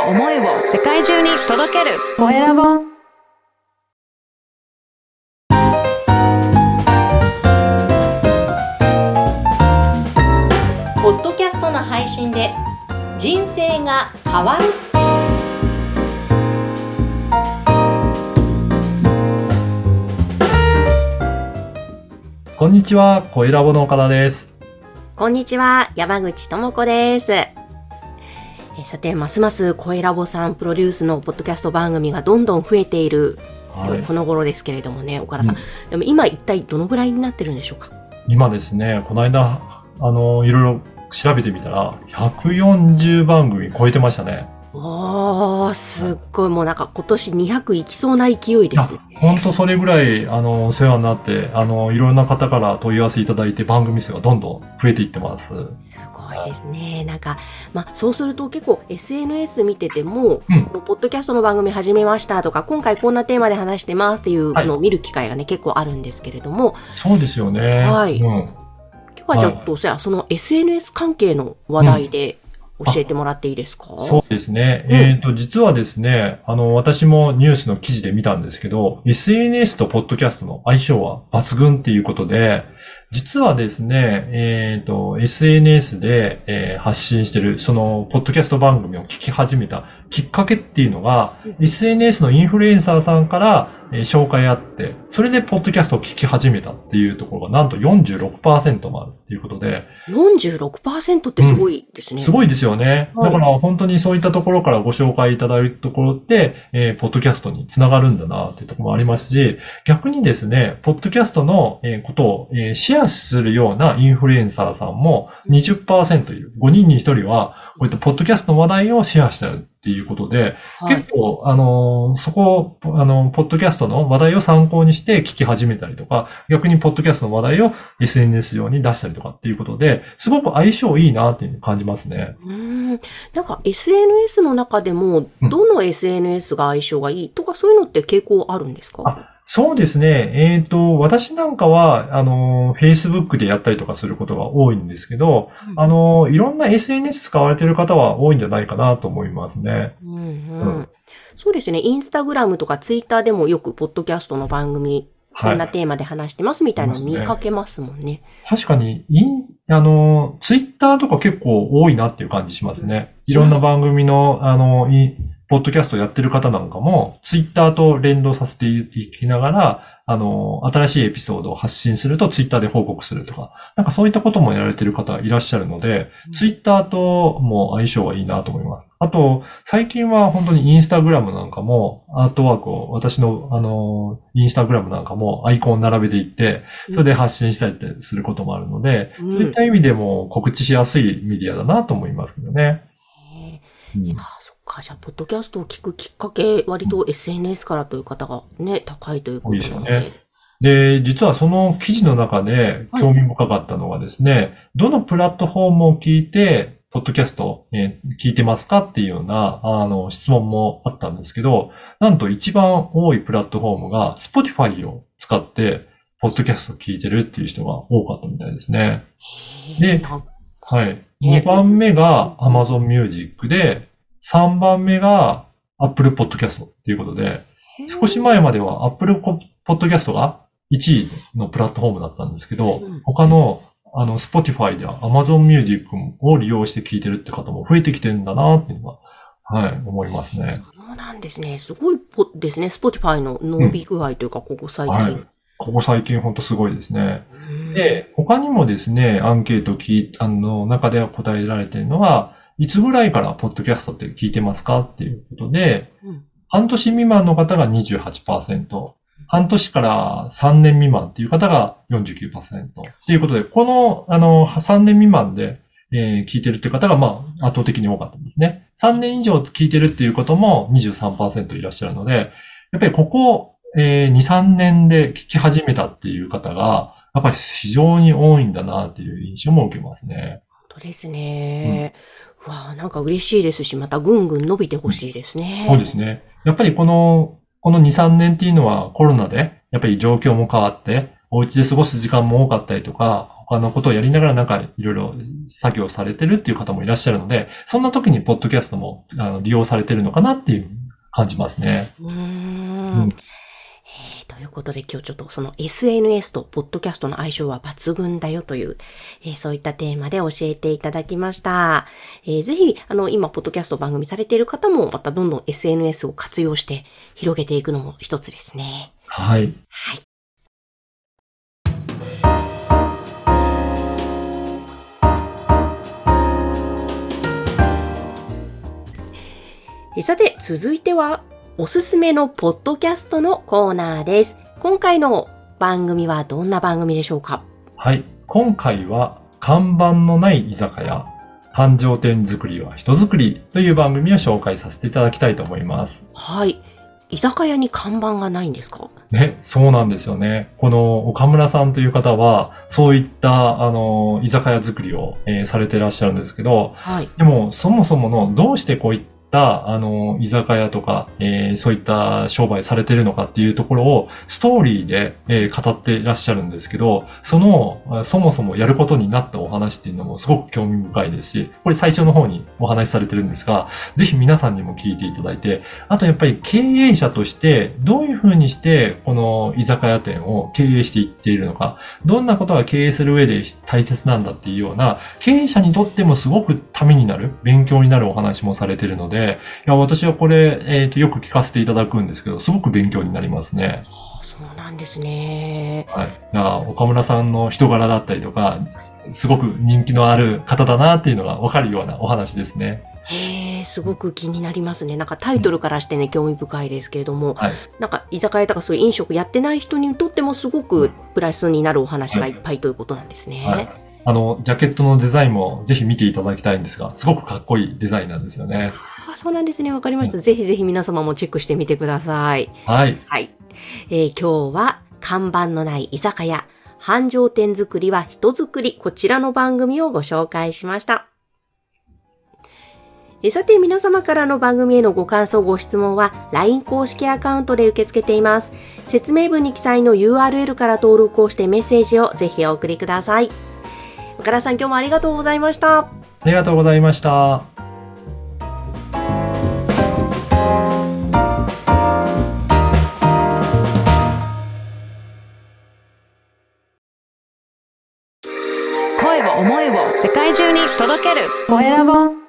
を思いを世界中に届けるコエラボ。ポッドキャストの配信で人生が変わる。こんにちは、コエラボの岡田です。こんにちは、山口智子です。さて、ますますコエラボさんプロデュースのポッドキャスト番組がどんどん増えている、はい、この頃ですけれどもね、岡田さん、でも今一体どのぐらいになってるんでしょうか？今ですね、この間いろいろ調べてみたら140番組超えてましたね。おー、すっごい、もうなんか今年200いきそうな勢いですね。ほんとそれぐらいお世話になって、いろんな方から問い合わせいただいて、番組数がどんどん増えていってます。すごいですね。なんか、そうすると結構 SNS 見てても、このポッドキャストの番組始めましたとか、今回こんなテーマで話してますっていうのを見る機会がね、結構あるんですけれども。そうですよね。はい。今日はちょっとその SNS 関係の話題で、教えてもらっていいですか？そうですね。実はですね、私もニュースの記事で見たんですけど、SNS とポッドキャストの相性は抜群っていうことで、実はですね、SNS で、発信してる、その、ポッドキャスト番組を聞き始めたきっかけっていうのが、SNS のインフルエンサーさんから、紹介あって、それでポッドキャストを聞き始めたっていうところが、なんと 46% もあるっていうことで。46% ってすごいですね。すごいですよね。だから本当にそういったところからご紹介いただいるところって、ポッドキャストにつながるんだなっていうところもありますし、逆にですね、ポッドキャストのことをシェアするようなインフルエンサーさんも 20% いる。5人に1人はこういったポッドキャストの話題をシェアしてるっていうことで、結構そこをポッドキャストの話題を参考にして聞き始めたりとか、逆にポッドキャストの話題を SNS 上に出したりとかっていうことで、すごく相性いいなっていう風に感じますね。なんか SNS の中でもどの SNS が相性がいいとか、そういうのって傾向あるんですか？そうですね。私なんかは、Facebook でやったりとかすることが多いんですけど、いろんな SNS 使われている方は多いんじゃないかなと思いますね。そうですね。インスタグラムとかツイッターでもよく、ポッドキャストの番組、こんなテーマで話してますみたいなの見かけますもんね。確かに、ツイッターとか結構多いなっていう感じしますね。いろんな番組の、ポッドキャストやってる方なんかも、ツイッターと連動させていきながら、新しいエピソードを発信するとツイッターで報告するとか、なんかそういったこともやられてる方いらっしゃるので、ツイッターとも相性がいいなと思います。あと、最近は本当にインスタグラムなんかも、アートワークを、私の、インスタグラムなんかもアイコンを並べていって、それで発信したりってすることもあるので、そういった意味でも告知しやすいメディアだなと思いますけどね。じゃあ、ポッドキャストを聞くきっかけ、割と SNS からという方がね、高いということなので。で、実はその記事の中で興味深かったのがですね、どのプラットフォームを聞いて、ポッドキャスト、聞いてますかっていうような、質問もあったんですけど、なんと一番多いプラットフォームが Spotify を使って、ポッドキャストを聞いてるっていう人が多かったみたいですね。で、2番目が Amazon Music で、3番目が Apple Podcast ということで、少し前までは Apple Podcast が1位のプラットフォームだったんですけど、他のSpotify では Amazon Music を利用して聞いてるって方も増えてきてるんだなっていうのは、思いますね。そうなんですね。すごいですね。Spotify の伸び具合というか、ここ最近。ここ最近本当すごいですね。で、他にもですね、アンケートの中では答えられているのが、いつぐらいからポッドキャストって聞いてますかっていうことで、半年未満の方が 28%、半年から3年未満っていう方が 49% っていうことで、この、3年未満で、聞いてるっていう方が、圧倒的に多かったんですね。3年以上聞いてるっていうことも 23% いらっしゃるので、やっぱりここ、2、3年で聞き始めたっていう方が、やっぱり非常に多いんだなっていう印象も受けますね。本当ですね。なんか嬉しいですし、またぐんぐん伸びてほしいですね。そうですね。やっぱりこの2、3年っていうのはコロナで、やっぱり状況も変わって、お家で過ごす時間も多かったりとか、他のことをやりながらなんかいろいろ作業されてるっていう方もいらっしゃるので、そんな時にポッドキャストも利用されてるのかなっていう感じますね。うん。ということで今日ちょっとその SNS とポッドキャストの相性は抜群だよという、そういったテーマで教えていただきました。ぜひ今ポッドキャスト番組されている方もまたどんどん SNS を活用して広げていくのも一つですね。はい。はい。さて続いてはおすすめのポッドキャストのコーナーです。今回の番組はどんな番組でしょうか？はい、今回は看板のない居酒屋繁盛店作りは人作りという番組を紹介させていただきたいと思います。はい、居酒屋に看板がないんですかね。そうなんですよね。この岡村さんという方はそういった居酒屋作りを、されていらっしゃるんですけど、はい、でもそもそものどうしてこういった居酒屋とか、そういった商売されてるのかっていうところをストーリーで、語っていらっしゃるんですけど、そもそもやることになったお話っていうのもすごく興味深いですし、これ最初の方にお話しされてるんですが、ぜひ皆さんにも聞いていただいて、あとやっぱり経営者としてどういうふうにしてこの居酒屋店を経営していっているのか、どんなことが経営する上で大切なんだっていうような、経営者にとってもすごくためになる、勉強になるお話もされているので、いや私はこれ、よく聞かせていただくんですけど、すごく勉強になりますね。そうなんですね。はい、いや岡村さんの人柄だったりとか、すごく人気のある方だなっていうのが分かるようなお話ですね。へー、すごく気になりますね。なんかタイトルからしてね、興味深いですけれども、はい、なんか居酒屋とかそういう飲食やってない人にとってもすごくプラスになるお話がいっぱいということなんですね。はいはい、ジャケットのデザインもぜひ見ていただきたいんですが、すごくかっこいいデザインなんですよね。あ、そうなんですね。わかりました。ぜひぜひ皆様もチェックしてみてください。はい。はい。今日は看板のない居酒屋、繁盛店作りは人作り、こちらの番組をご紹介しました。さて皆様からの番組へのご感想ご質問は LINE 公式アカウントで受け付けています。説明文に記載の URL から登録をしてメッセージをぜひお送りください。岡田さん、今日もありがとうございました。ありがとうございました。声を思いを世界中に届けるコエラボ。